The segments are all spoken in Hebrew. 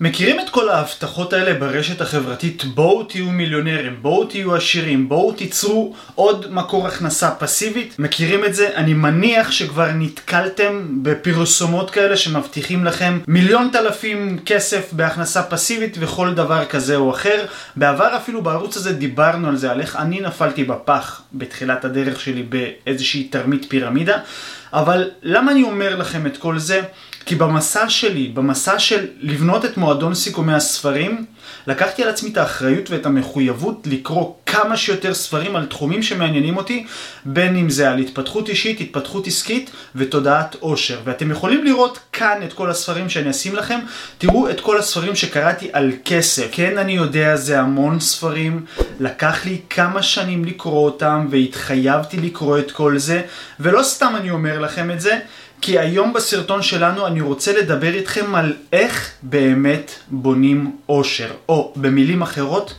מכירים את כל ההבטחות האלה ברשת החברתית? בואו תהיו מיליונרים, בואו תהיו עשירים, בואו תיצרו עוד מקור הכנסה פסיבית. מכירים את זה? אני מניח שכבר נתקלתם בפרסומות כאלה שמבטיחים לכם 1,000,000 כסף בהכנסה פסיבית וכל דבר כזה או אחר. בעבר אפילו בערוץ הזה דיברנו על זה, על איך אני נפלתי בפח בתחילת הדרך שלי באיזושהי תרמית פירמידה. אבל למה אני אומר לכם את כל זה? כי במסע שלי, במסע של לבנות את מועדון סיכומי הספרים, לקחתי על עצמי את האחריות ואת המחויבות לקרוא כמה שיותר ספרים על תחומים שמעניינים אותי, בין אם זה על התפתחות אישית, התפתחות עסקית ותודעת עושר. ואתם יכולים לראות כאן את כל הספרים שאני אשים לכם. תראו את כל הספרים שקראתי על כסף. כן, אני יודע, זה המון ספרים. לקח לי כמה שנים לקרוא אותם והתחייבתי לקרוא את כל זה. ולא סתם אני אומר לכם את זה, כי היום בסרטון שלנו אני רוצה לדבר איתכם על איך באמת בונים עושר, או במילים אחרות,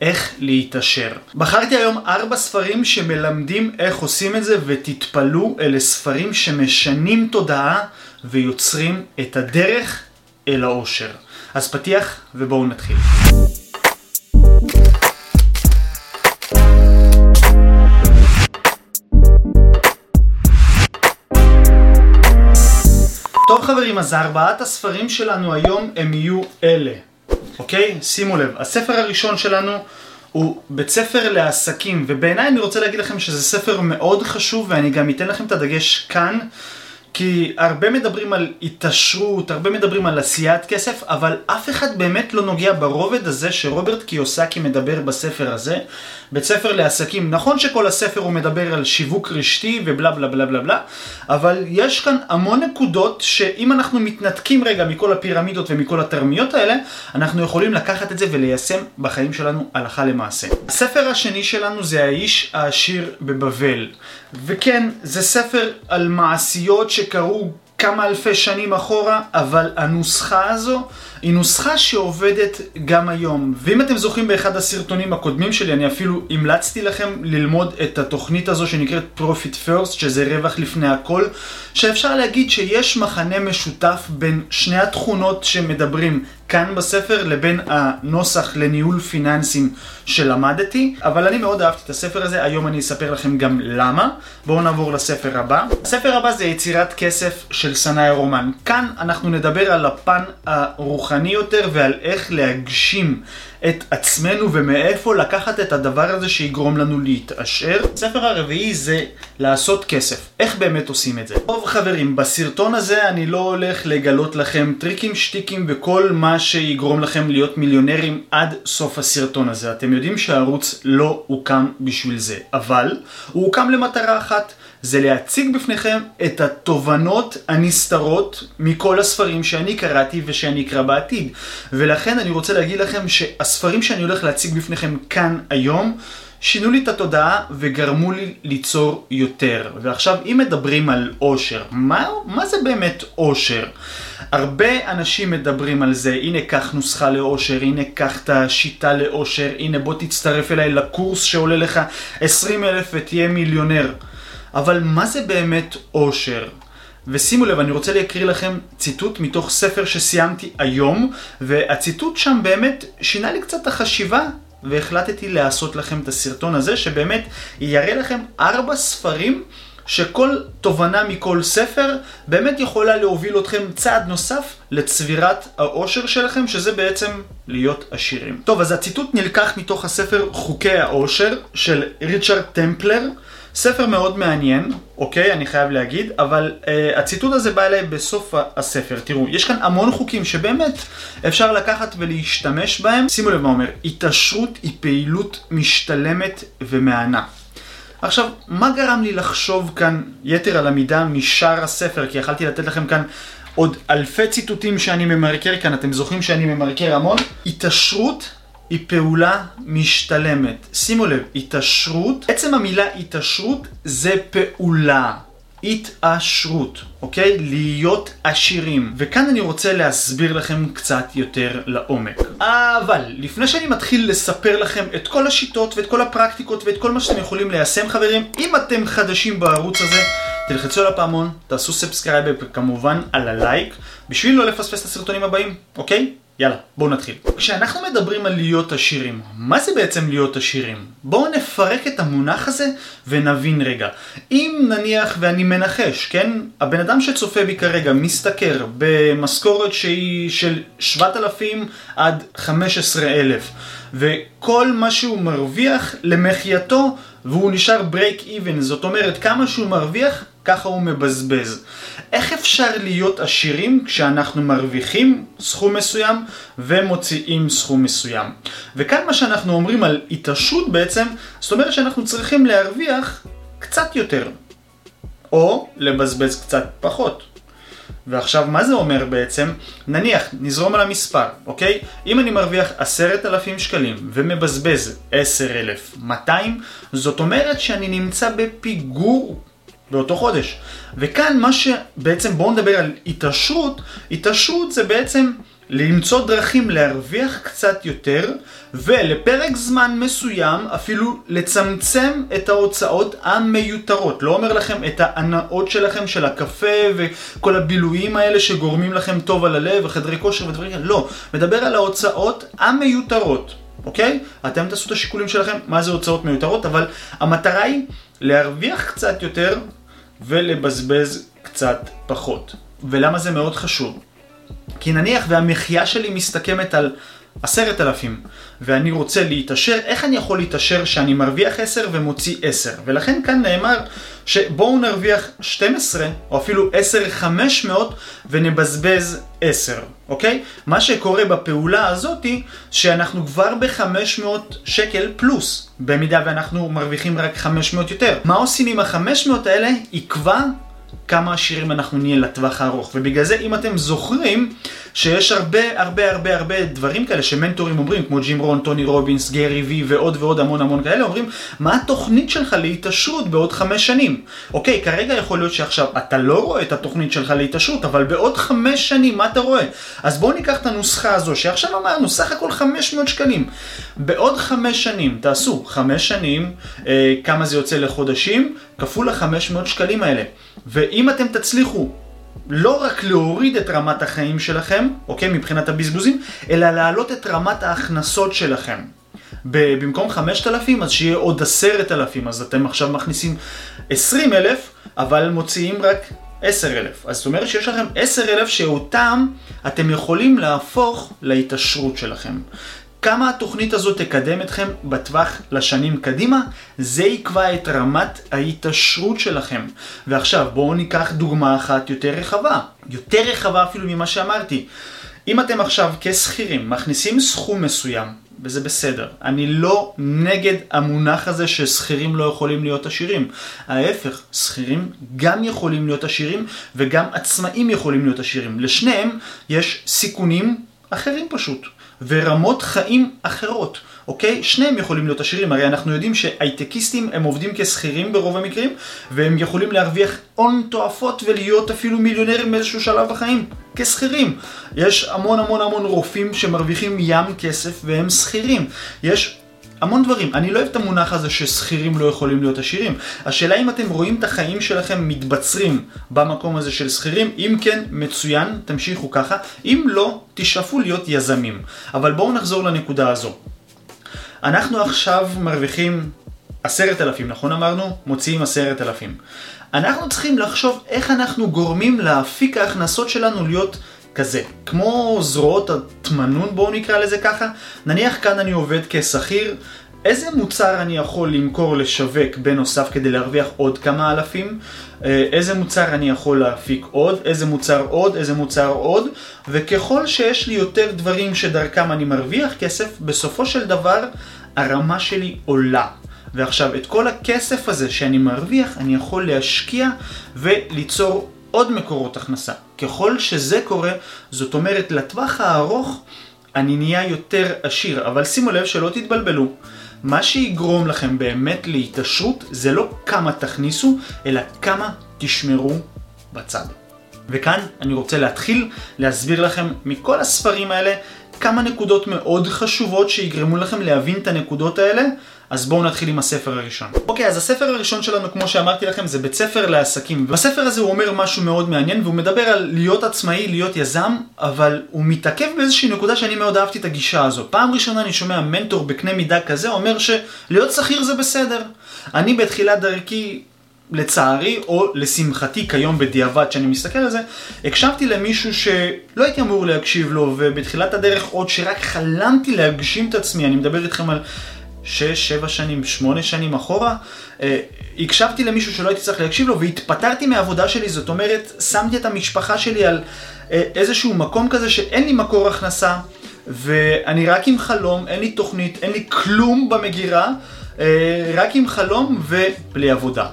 איך להתעשר. בחרתי היום 4 ספרים שמלמדים איך עושים את זה, ותתפלו, אלה ספרים שמשנים תודעה ויוצרים את הדרך אל העושר. אז פתיח ובואו נתחיל. טוב חברים, אז 4 הספרים שלנו היום הם יהיו אלה. אוקיי? שימו לב, הספר הראשון שלנו הוא בית ספר לעסקים, ובעיניי אני רוצה להגיד לכם שזה ספר מאוד חשוב, ואני גם אתן לכם את הדגש כאן, כי הרבה מדברים על התעשרות, הרבה מדברים על עשיית כסף, אבל אף אחד באמת לא נוגע ברובד הזה שרוברט קיוסקי מדבר בספר הזה, בית ספר לעסקים. נכון שכל הספר הוא מדבר על שיווק רשתי ובלה בלה בלה בלה בלה, אבל יש כאן המון נקודות שאם אנחנו מתנתקים רגע מכל הפירמידות ומכל התרמיות האלה, אנחנו יכולים לקחת את זה וליישם בחיים שלנו הלכה למעשה. הספר השני שלנו זה האיש העשיר בבבל. וכן, זה ספר על מעשיות שקרו כמה אלפי שנים אחורה, אבל הנוסחה הזו היא נוסחה שעובדת גם היום. ואם אתם זוכרים באחד הסרטונים הקודמים שלי, אני אפילו המלצתי לכם ללמוד את התוכנית הזו שנקראת Profit First, שזה רווח לפני הכל, שאפשר להגיד שיש מחנה משותף בין שני התכונות שמדברים כאן בספר לבין הנוסח לניהול פיננסים שלמדתי. אבל אני מאוד אהבתי את הספר הזה, היום אני אספר לכם גם למה. בואו נעבור לספר הבא. הספר הבא זה יצירת כסף של סנאיה רומן. כאן אנחנו נדבר על הפן הרוחני יותר ועל איך להגשים את עצמנו ומאיפה לקחת את הדבר הזה שיגרום לנו להתעשר. הספר הרביעי זה לעשות כסף. איך באמת עושים את זה? טוב חברים, בסרטון הזה אני לא הולך לגלות לכם טריקים, שטיקים וכל מה שיגרום לכם להיות מיליונרים עד סוף הסרטון הזה. אתם יודעים שהערוץ לא הוקם בשביל זה, אבל הוא הוקם למטרה אחת, זה להציג בפניכם את התובנות הנסתרות מכל הספרים שאני קראתי ושאני אקרא בעתיד. ולכן אני רוצה להגיד לכם שהספרים שאני הולך להציג בפניכם כאן היום שינו לי את התודעה וגרמו לי ליצור יותר. ועכשיו, אם מדברים על עושר, מה זה באמת עושר? הרבה אנשים מדברים על זה, הנה קח נוסחה לעושר, הנה קח את השיטה לעושר, הנה בוא תצטרף אליי לקורס שעולה לך 20,000 ותהיה מיליונר. אבל מה זה באמת עושר? ושימו לב, אני רוצה להקריא לכם ציטוט מתוך ספר שסיימתי היום, והציטוט שם באמת שינה לי קצת החשיבה, והחלטתי לעשות לכם את הסרטון הזה, שבאמת יראה לכם 4 ספרים שכל תובנה מכל ספר באמת יכולה להוביל אתכם צעד נוסף לצבירת העושר שלכם, שזה בעצם להיות עשירים. טוב, אז הציטוט נלקח מתוך הספר חוקי העושר של ריצ'רד טמפלר, ספר מאוד מעניין, אוקיי, אני חייב להגיד, אבל הציטוט הזה בא אליי בסוף הספר. תראו, יש כאן המון חוקים שבאמת אפשר לקחת ולהשתמש בהם. שימו לב מה אומר, התעשרות היא פעילות משתלמת ומענה. עכשיו, מה גרם לי לחשוב כאן יתר על המידה משאר הספר? כי יכלתי לתת לכם כאן עוד אלפי ציטוטים שאני ממרקר כאן, אתם זוכרים שאני ממרקר המון. התעשרות היא פעולה משתלמת. שימו לב, התעשרות, עצם המילה התעשרות זה פעולה. התעשרות, אוקיי? להיות עשירים. וכאן אני רוצה להסביר לכם קצת יותר לעומק. אבל לפני שאני מתחיל לספר לכם את כל השיטות ואת כל הפרקטיקות ואת כל מה שאתם יכולים ליישם, חברים, אם אתם חדשים בערוץ הזה, תלחצו על הפעמון, תעשו סאבסקרייב וכמובן על הלייק, בשביל לא לפספס את הסרטונים הבאים, אוקיי? יאללה, בואו נתחיל. כשאנחנו מדברים על להיות עשירים, מה זה בעצם להיות עשירים? בואו נפרק את המונח הזה ונבין רגע. אם נניח, ואני מנחש, כן? הבן אדם שצופה בי כרגע מסתכר במשכורת שהיא של 7,000 עד 15,000, וכל מה שהוא מרוויח למחייתו, והוא נשאר break even, זאת אומרת כמה שהוא מרוויח, ככה הוא מבזבז. איך אפשר להיות עשירים כשאנחנו מרוויחים סכום מסוים ומוציאים סכום מסוים? וכאן מה שאנחנו אומרים על התעשרות בעצם, זאת אומרת שאנחנו צריכים להרוויח קצת יותר, או לבזבז קצת פחות. ועכשיו מה זה אומר בעצם? נניח, נזרום על המספר, אוקיי? אם אני מרוויח 10,000 שקלים ומבזבז 10,200, זאת אומרת שאני נמצא בפיגור באותו חודש. וכאן מה שבעצם בואו נדבר על התעשרות, התעשרות זה בעצם למצוא דרכים להרוויח קצת יותר ולפרק זמן מסוים אפילו לצמצם את ההוצאות המיותרות. לא אומר לכם את ההנאות שלכם של הקפה וכל הבילויים האלה שגורמים לכם טוב על הלב וחדרי כושר ודברים כאלה. לא, מדבר על ההוצאות המיותרות. אוקיי? אתם תעשו את השיקולים שלכם מה זה הוצאות מיותרות, אבל המטרה היא להרוויח קצת יותר ולבזבז קצת פחות. ולמה זה מאוד חשוב? כי נניח והמחיה שלי מסתכמת על 10,000 ואני רוצה להתעשר, איך אני יכול להתעשר שאני מרוויח 10 ומוציא 10? ולכן כאן נאמר שבואו נרוויח 12 או אפילו 10,500 ונבזבז 10, אוקיי? מה שקורה בפעולה הזאת שאנחנו כבר ב-500 שקל פלוס, במידה ואנחנו מרוויחים רק 500 יותר. מה עושים עם ה-500 האלה? עקבה כמה עשירים אנחנו נהיה לטווח הארוך. ובגלל זה אם אתם זוכרים שיש הרבה דברים כאלה שמנטורים אומרים, כמו ג'ים רון, טוני רובינס, גרי וי ועוד ועוד המון כאלה, אומרים מה התוכנית שלך להתעשרות בעוד 5 שנים? אוקיי, כרגע יכול להיות שעכשיו אתה לא רואה את התוכנית שלך להתעשרות, אבל בעוד 5 שנים מה אתה רואה? אז בואו ניקח את הנוסחה הזו שעכשיו אמרנו, סך הכל 500 שקלים. בעוד 5 שנים, תעשו 5 שנים, כמה זה יוצא לחודשים, כפול ה-500 שקלים האלה. ואם אתם תצליחו לא רק להוריד את רמת החיים שלכם, אוקיי, מבחינת הבזבוזים, אלא להעלות את רמת ההכנסות שלכם. במקום 5,000, אז שיהיה עוד 10,000, אז אתם עכשיו מכניסים 20,000, אבל מוציאים רק 10,000. אז זאת אומרת שיש לכם 10,000 שאותם אתם יכולים להפוך להתעשרות שלכם. כמה התוכנית הזו תקדם אתכם בטווח לשנים קדימה, זה יקבע את רמת ההתעשרות שלכם. ועכשיו בואו ניקח דוגמה אחת יותר רחבה. יותר רחבה אפילו ממה שאמרתי. אם אתם עכשיו כשכירים מכניסים סכום מסוים, וזה בסדר. אני לא נגד המונח הזה ששכירים לא יכולים להיות עשירים. ההפך, שכירים גם יכולים להיות עשירים וגם עצמאים יכולים להיות עשירים. לשניהם יש סיכונים אחרים פשוט. ורמות חיים אחרות, אוקיי? שניהם יכולים להיות עשירים, הרי אנחנו יודעים שהייטקיסטים הם עובדים כשכירים ברוב המקרים, והם יכולים להרוויח הון תועפות ולהיות אפילו מיליונרים באיזשהו שלב בחיים, כשכירים. יש המון רופאים שמרוויחים ים כסף והם שכירים. יש המון דברים. אני לא אוהב את המונח הזה ששכירים לא יכולים להיות עשירים. השאלה אם אתם רואים את החיים שלכם מתבצרים במקום הזה של שכירים, אם כן, מצוין, תמשיכו ככה. אם לא, תשאפו להיות יזמים. אבל בואו נחזור לנקודה הזו. אנחנו עכשיו מרוויחים 10,000, נכון אמרנו? מוציאים 10,000. אנחנו צריכים לחשוב איך אנחנו גורמים להפיק ההכנסות שלנו להיות כזה, כמו זרועות התמנון, בואו נקרא לזה ככה. נניח כאן אני עובד כשכיר, איזה מוצר אני יכול למכור לשווק בנוסף כדי להרוויח עוד כמה אלפים? איזה מוצר אני יכול להפיק עוד? איזה מוצר עוד? איזה מוצר עוד? וככל שיש לי יותר דברים שדרכם אני מרוויח כסף, בסופו של דבר הרמה שלי עולה. ועכשיו את כל הכסף הזה שאני מרוויח אני יכול להשקיע וליצור עוד מקורות הכנסה. ככל שזה קורה, זאת אומרת לטווח הארוך אני נהיה יותר עשיר. אבל שימו לב שלא תתבלבלו. מה שיגרום לכם באמת להתעשרות זה לא כמה תכניסו, אלא כמה תשמרו בצד. וכאן אני רוצה להתחיל להסביר לכם מכל הספרים האלה כמה נקודות מאוד חשובות שיגרמו לכם להבין את הנקודות האלה. אז בואו נתחיל עם הספר הראשון. אוקיי, אז הספר הראשון שלנו, כמו שאמרתי לכם, זה בית ספר לעסקים. בספר הזה הוא אומר משהו מאוד מעניין, והוא מדבר על להיות עצמאי, להיות יזם, אבל הוא מתעכב באיזושהי נקודה שאני מאוד אהבתי את הגישה הזו. פעם ראשונה אני שומע מנטור בקנה מידה כזה, אומר שלהיות שכיר זה בסדר. אני בתחילת דרכי, לצערי, או לשמחתי כיום בדיעבד שאני מסתכל על זה, הקשבתי למישהו שלא הייתי אמור להקשיב לו, ובתחילת הדרך עוד שרק חלמתי להגשים את עצמי. אני מדבר איתכם על 6, 7 שנים, 8 שנים אחורה, הקשבתי למישהו שלא הייתי צריך להקשיב לו, והתפטרתי מהעבודה שלי. זאת אומרת, שמתי את המשפחה שלי על איזשהו מקום כזה שאין לי מקור הכנסה, ואני רק עם חלום, אין לי תוכנית, אין לי כלום במגירה, רק עם חלום ובלי עבודה.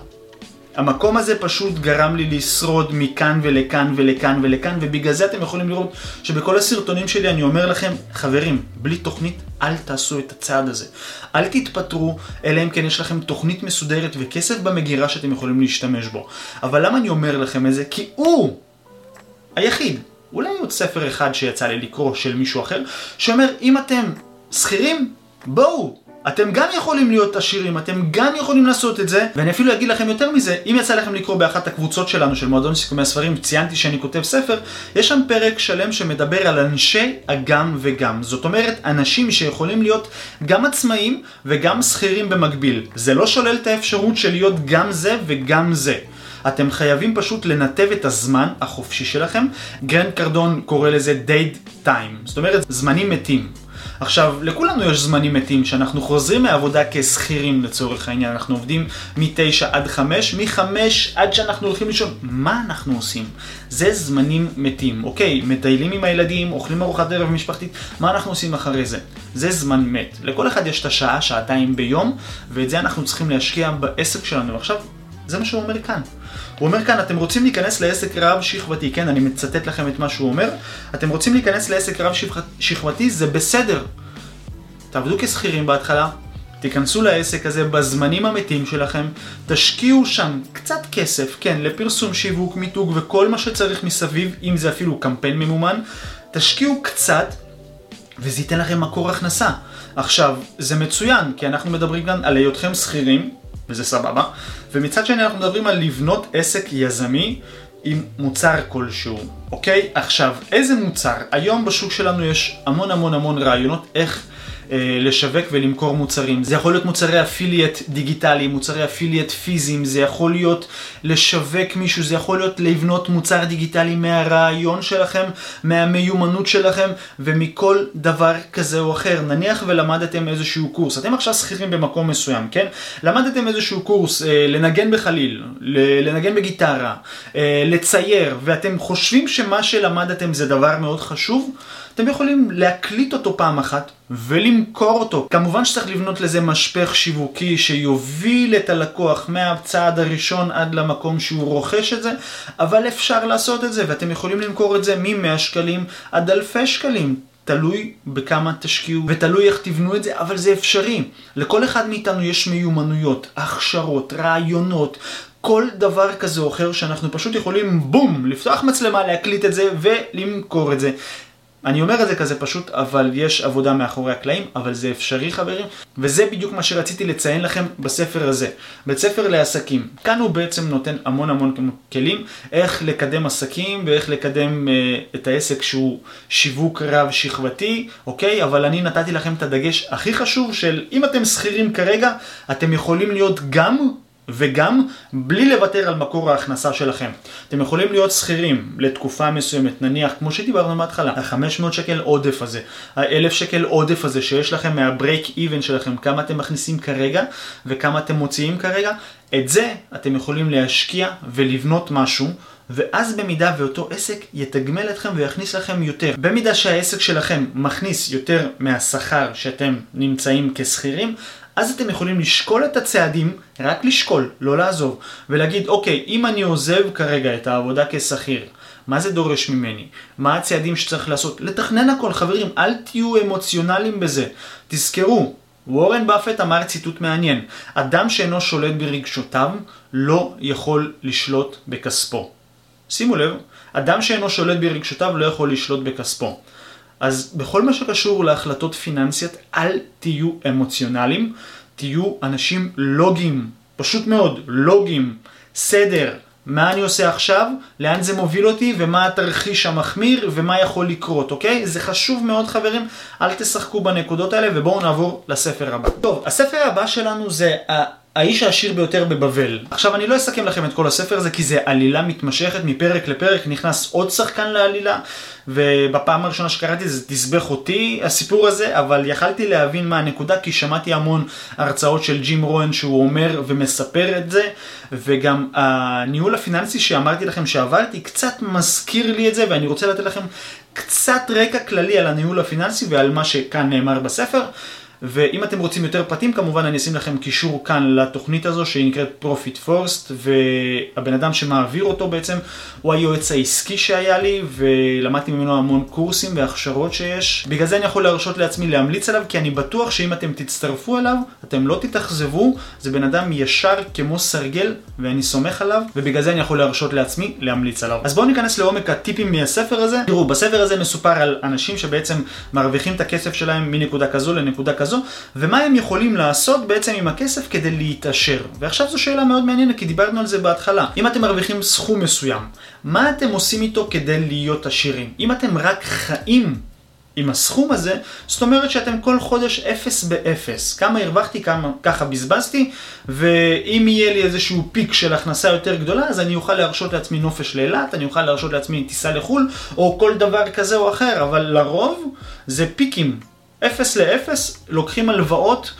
המקום הזה פשוט גרם לי לשרוד מכאן ולכאן ולכאן ולכאן, ובגלל זה אתם יכולים לראות שבכל הסרטונים שלי אני אומר לכם, חברים, בלי תוכנית אל תעשו את הצעד הזה. אל תתפטרו, אלא אם כן יש לכם תוכנית מסודרת וכסף במגירה שאתם יכולים להשתמש בו. אבל למה אני אומר לכם את זה? כי הוא היחיד, אולי עוד ספר אחד שיצא לי לקרוא של מישהו אחר, שאומר, אם אתם שכירים, בואו. אתם גם יכולים להיות עשירים, אתם גם יכולים לעשות את זה, ואני אפילו אגיד לכם יותר מזה, אם יצא לכם לקרוא באחת הקבוצות שלנו של מועדון סיכומי הספרים, ציינתי שאני כותב ספר, יש שם פרק שלם שמדבר על אנשי הגם וגם. זאת אומרת, אנשים שיכולים להיות גם עצמאים וגם שכירים במקביל. זה לא שולל את האפשרות של להיות גם זה וגם זה. אתם חייבים פשוט לנתב את הזמן החופשי שלכם. גרנד קרדון קורא לזה dead time, זאת אומרת, זמנים מתים. עכשיו, לכולנו יש זמנים מתים שאנחנו חוזרים מהעבודה כשכירים לצורך העניין. אנחנו עובדים מ-9 עד 5, מ-5 עד שאנחנו הולכים לישון. מה אנחנו עושים? זה זמנים מתים, אוקיי? מטיילים עם הילדים, אוכלים ארוחת ערב משפחתית. מה אנחנו עושים אחרי זה? זה זמן מת. לכל אחד יש את השעה, שעתיים ביום, ואת זה אנחנו צריכים להשקיע בעסק שלנו. עכשיו, זה מה שהוא אומר כאן. הוא אומר כאן, אתם רוצים להיכנס לעסק רב שכבתי, כן, אני מצטט לכם את מה שהוא אומר, אתם רוצים להיכנס לעסק רב שכבתי, זה בסדר. תעבדו כשכירים בהתחלה, תיכנסו לעסק הזה בזמנים המתים שלכם, תשקיעו שם קצת כסף, כן, לפרסום, שיווק, מיתוג וכל מה שצריך מסביב, אם זה אפילו קמפיין ממומן, תשקיעו קצת, וזה ייתן לכם מקור הכנסה. עכשיו, זה מצוין, כי אנחנו מדברים כאן על היותכם שכירים, וזה סבבה. ומצד שני אנחנו מדברים על לבנות עסק יזמי עם מוצר כלשהו. אוקיי? עכשיו, איזה מוצר? היום בשוק שלנו יש המון המון המון רעיונות איך לשווק ולמכור מוצרים. זה יכול להיות מוצרי אפילייט דיגיטלי, מוצרי אפילייט פיזיים, זה יכול להיות לשווק מישהו, זה יכול להיות לבנות מוצר דיגיטלי מהרעיון שלכם, מהמיומנות שלכם ומכל דבר כזה או אחר. נניח ולמדתם איזשהו קורס, אתם עכשיו שכירים במקום מסוים, כן? למדתם איזשהו קורס לנגן בחליל, לנגן בגיטרה, לצייר, ואתם חושבים שמה שלמדתם זה דבר מאוד חשוב, אתם יכולים להקליט אותו פעם אחת ולמכור אותו. כמובן שצריך לבנות לזה משפך שיווקי שיוביל את הלקוח מהצעד הראשון עד למקום שהוא רוכש את זה, אבל אפשר לעשות את זה, ואתם יכולים למכור את זה מ-100 שקלים עד אלפי שקלים. תלוי בכמה תשקיעו ותלוי איך תבנו את זה, אבל זה אפשרי. לכל אחד מאיתנו יש מיומנויות, הכשרות, רעיונות, כל דבר כזה או אחר שאנחנו פשוט יכולים בום, לפתוח מצלמה, להקליט את זה ולמכור את זה. אני אומר את זה כזה פשוט, אבל יש עבודה מאחורי הקלעים, אבל זה אפשרי חברים, וזה בדיוק מה שרציתי לציין לכם בספר הזה, בית ספר לעסקים. כאן הוא בעצם נותן המון המון כלים, איך לקדם עסקים ואיך לקדם את העסק שהוא שיווק רב שכבתי, אוקיי? אבל אני נתתי לכם את הדגש הכי חשוב של אם אתם שכירים כרגע, אתם יכולים להיות גם וגם בלי לוותר על מקור ההכנסה שלכם. אתם יכולים להיות שכירים לתקופה מסוימת, נניח, כמו שדיברנו מההתחלה, ה-500 שקל עודף הזה, ה-1000 שקל עודף הזה שיש לכם מהברייק איבן שלכם, כמה אתם מכניסים כרגע וכמה אתם מוציאים כרגע, את זה אתם יכולים להשקיע ולבנות משהו, ואז במידה ואותו עסק יתגמל אתכם ויכניס לכם יותר. במידה שהעסק שלכם מכניס יותר מהשכר שאתם נמצאים כשכירים, אז אתם יכולים לשקול את הצעדים, רק לשקול, לא לעזוב, ולהגיד, אוקיי, אם אני עוזב כרגע את העבודה כשכיר, מה זה דורש ממני? מה הצעדים שצריך לעשות? לתכנן הכל, חברים, אל תהיו אמוציונליים בזה. תזכרו, וורן באפט אמר ציטוט מעניין, אדם שאינו שולט ברגשותיו לא יכול לשלוט בכספו. שימו לב, אדם שאינו שולט ברגשותיו לא יכול לשלוט בכספו. אז בכל מה שקשור להחלטות פיננסיות, אל תהיו אמוציונליים, תהיו אנשים לוגיים, פשוט מאוד, לוגיים, סדר, מה אני עושה עכשיו, לאן זה מוביל אותי ומה התרחיש המחמיר ומה יכול לקרות, אוקיי? זה חשוב מאוד חברים, אל תשחקו בנקודות האלה ובואו נעבור לספר הבא. טוב, הספר הבא שלנו זה האיש העשיר ביותר בבבל. עכשיו אני לא אסכם לכם את כל הספר הזה כי זה עלילה מתמשכת מפרק לפרק, נכנס עוד שחקן לעלילה ובפעם הראשונה שקראתי זה תסבך אותי הסיפור הזה, אבל יכלתי להבין מה הנקודה כי שמעתי המון הרצאות של ג'ים רון שהוא אומר ומספר את זה, וגם הניהול הפיננסי שאמרתי לכם שעברתי קצת מזכיר לי את זה, ואני רוצה לתת לכם קצת רקע כללי על הניהול הפיננסי ועל מה שכאן נאמר בספר. ואם אתם רוצים יותר פרטים, כמובן אני אשים לכם קישור כאן לתוכנית הזו שהיא נקראת Profit First, והבן אדם שמעביר אותו בעצם הוא היועץ העסקי שהיה לי ולמדתי ממנו המון קורסים והכשרות שיש. בגלל זה אני יכול להרשות לעצמי להמליץ עליו, כי אני בטוח שאם אתם תצטרפו אליו אתם לא תתאכזבו, זה בן אדם ישר כמו סרגל ואני סומך עליו, ובגלל זה אני יכול להרשות לעצמי להמליץ עליו. אז בואו ניכנס לעומק הטיפים מהספר הזה. תראו, בספר הזה מסופר על אנשים שבעצם מרוויחים את הכסף שלהם מנקודה כזו לנקודה כזו. ומה הם יכולים לעשות בעצם עם הכסף כדי להתעשר. ועכשיו זו שאלה מאוד מעניינת כי דיברנו על זה בהתחלה. אם אתם מרוויחים סכום מסוים, מה אתם עושים איתו כדי להיות עשירים? אם אתם רק חיים עם הסכום הזה, זאת אומרת שאתם כל חודש 0 ב-0. כמה הרווחתי, ככה בזבזתי, ואם יהיה לי איזשהו פיק של הכנסה יותר גדולה, אז אני אוכל להרשות לעצמי נופש לאילת, אני אוכל להרשות לעצמי טיסה לחול, או כל דבר כזה או אחר, אבל לרוב זה פיקים. 0 ל-0, לוקחים הלוואות,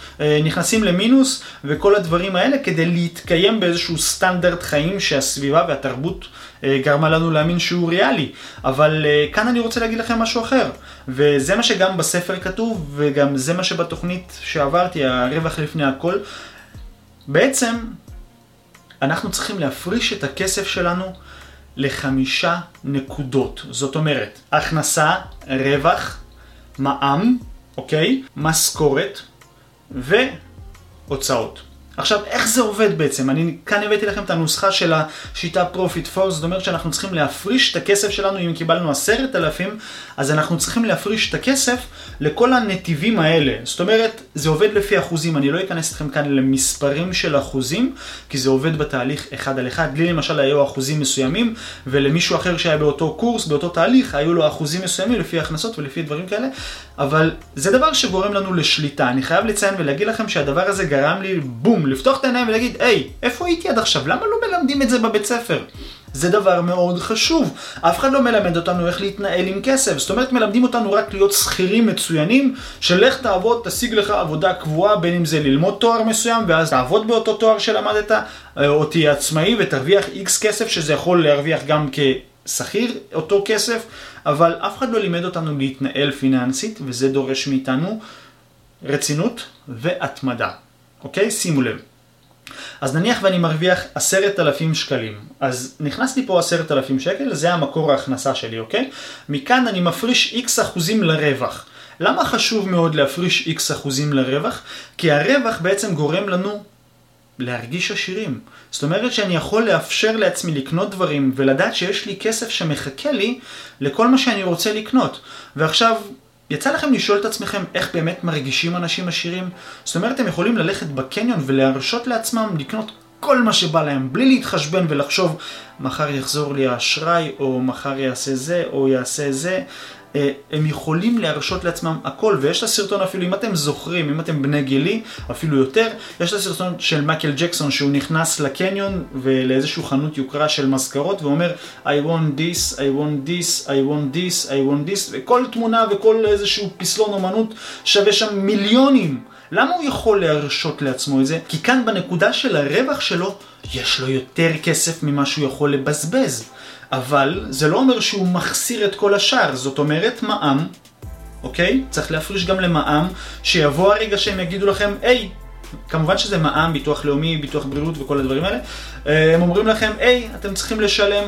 נכנסים למינוס וכל הדברים האלה כדי להתקיים באיזשהו סטנדרט חיים שהסביבה והתרבות גרמה לנו להאמין שהוא ריאלי. אבל כאן אני רוצה להגיד לכם משהו אחר, וזה מה שגם בספר כתוב וגם זה מה שבתוכנית שעברתי, הרווח לפני הכל. בעצם אנחנו צריכים להפריש את הכסף שלנו ל5 נקודות, זאת אומרת הכנסה, רווח, מע"מ, אוקיי? משכורת והוצאות. עכשיו, איך זה עובד בעצם? אני כאן הבאתי לכם את הנוסחה של השיטה Profit First, זאת אומרת שאנחנו צריכים להפריש את הכסף שלנו. אם קיבלנו 10,000, אז אנחנו צריכים להפריש את הכסף לכל הנתיבים האלה. זאת אומרת, זה עובד לפי אחוזים. אני לא אכנס אתכם כאן למספרים של אחוזים, כי זה עובד בתהליך 1 על 1. לי למשל היו אחוזים מסוימים, ולמישהו אחר שהיה באותו קורס, באותו תהליך, היו לו אחוזים מסוימים לפי הכנסות ולפי דברים כאלה. אבל זה דבר שגורם לנו לשליטה. אני חייב לציין ולהגיד לכם שהדבר הזה גרם לי בום, לפתוח את העיניים ולהגיד, היי, איפה הייתי עד עכשיו? למה לא מלמדים את זה בבית ספר? זה דבר מאוד חשוב. אף אחד לא מלמד אותנו איך להתנהל עם כסף. זאת אומרת, מלמדים אותנו רק להיות שכירים מצוינים, שלך תעבוד, תשיג לך עבודה קבועה, בין אם זה ללמוד תואר מסוים, ואז תעבוד באותו תואר שלמדת, או תהיה עצמאי ותרוויח X כסף, שזה יכול להרוויח גם כשכיר אותו כסף, אבל אף אחד לא לימד אותנו להתנהל פיננסית, וזה דורש מאיתנו רצינות והתמדה. אוקיי? שימו לב. אז נניח ואני מרוויח 10,000 שקלים. אז נכנס לי פה 10,000 שקל, זה המקור ההכנסה שלי, אוקיי? מכאן אני מפריש X אחוזים לרווח. למה חשוב מאוד להפריש X אחוזים לרווח? כי הרווח בעצם גורם לנו להרגיש עשירים. זאת אומרת שאני יכול לאפשר לעצמי לקנות דברים ולדעת שיש לי כסף שמחכה לי לכל מה שאני רוצה לקנות. ועכשיו יצא לכם לשאול את עצמכם איך באמת מרגישים אנשים עשירים? זאת אומרת, אתם יכולים ללכת בקניון ולהרשות לעצמם לקנות כל מה שבא להם, בלי להתחשבן ולחשוב, מחר יחזור לי האשראי, או מחר יעשה זה, או יעשה זה. הם יכולים להרשות לעצמם הכל, ויש לסרטון אפילו, אם אתם זוכרים, אם אתם בני גילי, אפילו יותר, יש לסרטון של מייקל ג'קסון שהוא נכנס לקניון ולאיזשהו חנות יוקרה של מזכרות ואומר I want this, I want this, I want this, I want this, וכל תמונה וכל איזשהו פסלון אומנות שווה שם מיליונים. למה הוא יכול להרשות לעצמו את זה? כי כאן בנקודה של הרווח שלו יש לו יותר כסף ממה שהוא יכול לבזבז. אבל זה לא אומר שהוא מחסיר את כל השאר, זאת אומרת מע"מ, אוקיי? צריך להפריש גם למע"מ, שיבוא הרגע שהם יגידו לכם, היי, כמובן שזה מע"מ, ביטוח לאומי, ביטוח בריאות וכל הדברים האלה, הם אומרים לכם, היי, אתם צריכים לשלם,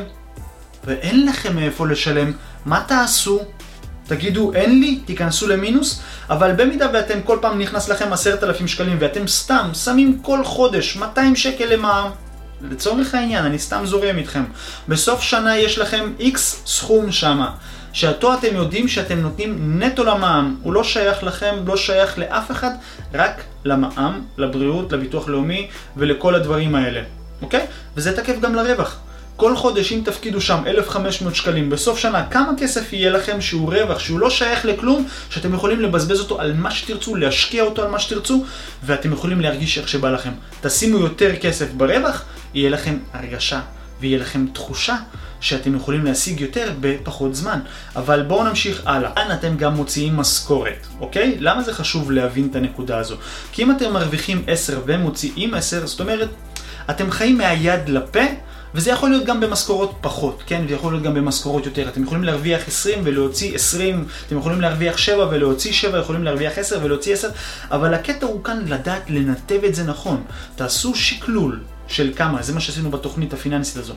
ואין לכם מאיפה לשלם, מה תעשו? תגידו, אין לי, תיכנסו למינוס, אבל במידה ואתם כל פעם נכנס לכם 10,000 שקלים, ואתם סתם שמים כל חודש 200 שקל למע"מ, לצורך העניין, אני סתם זורם איתכם. בסוף שנה יש לכם X סכום שמה. שאותו אתם יודעים שאתם נותנים נטו למע"מ, הוא לא שייך לכם, לא שייך לאף אחד, רק למע"מ, לבריאות, לביטוח לאומי ולכל הדברים האלה, אוקיי? וזה תקף גם לרווח. כל חודש אם תפקידו שם 1,500 שקלים בסוף שנה, כמה כסף יהיה לכם שהוא רווח, שהוא לא שייך לכלום, שאתם יכולים לבזבז אותו על מה שתרצו, להשקיע אותו על מה שתרצו, ואתם יכולים להרגיש איך שבא לכם. תשימו יותר כסף ברווח, יהיה לכם הרגשה ויהיה לכם תחושה שאתם יכולים להשיג יותר בפחות זמן. אבל בואו נמשיך הלאה. כאן אתם גם מוציאים משכורת, אוקיי? למה זה חשוב להבין את הנקודה הזו? כי אם אתם מרוויחים 10 ומוציאים 10, זאת אומרת, אתם חיים מהיד לפה, וזה יכול להיות גם במשכורות פחות, כן? זה יכול להיות גם במשכורות יותר. אתם יכולים להרוויח 20 ולהוציא 20, אתם יכולים להרוויח 7 ולהוציא 7, יכולים להרוויח 10 ולהוציא 10, אבל הקטע הוא כאן לדעת לנתב את זה נכון. תעשו שקלול של כמה, זה מה שעשינו בתוכנית הפיננסית הזו.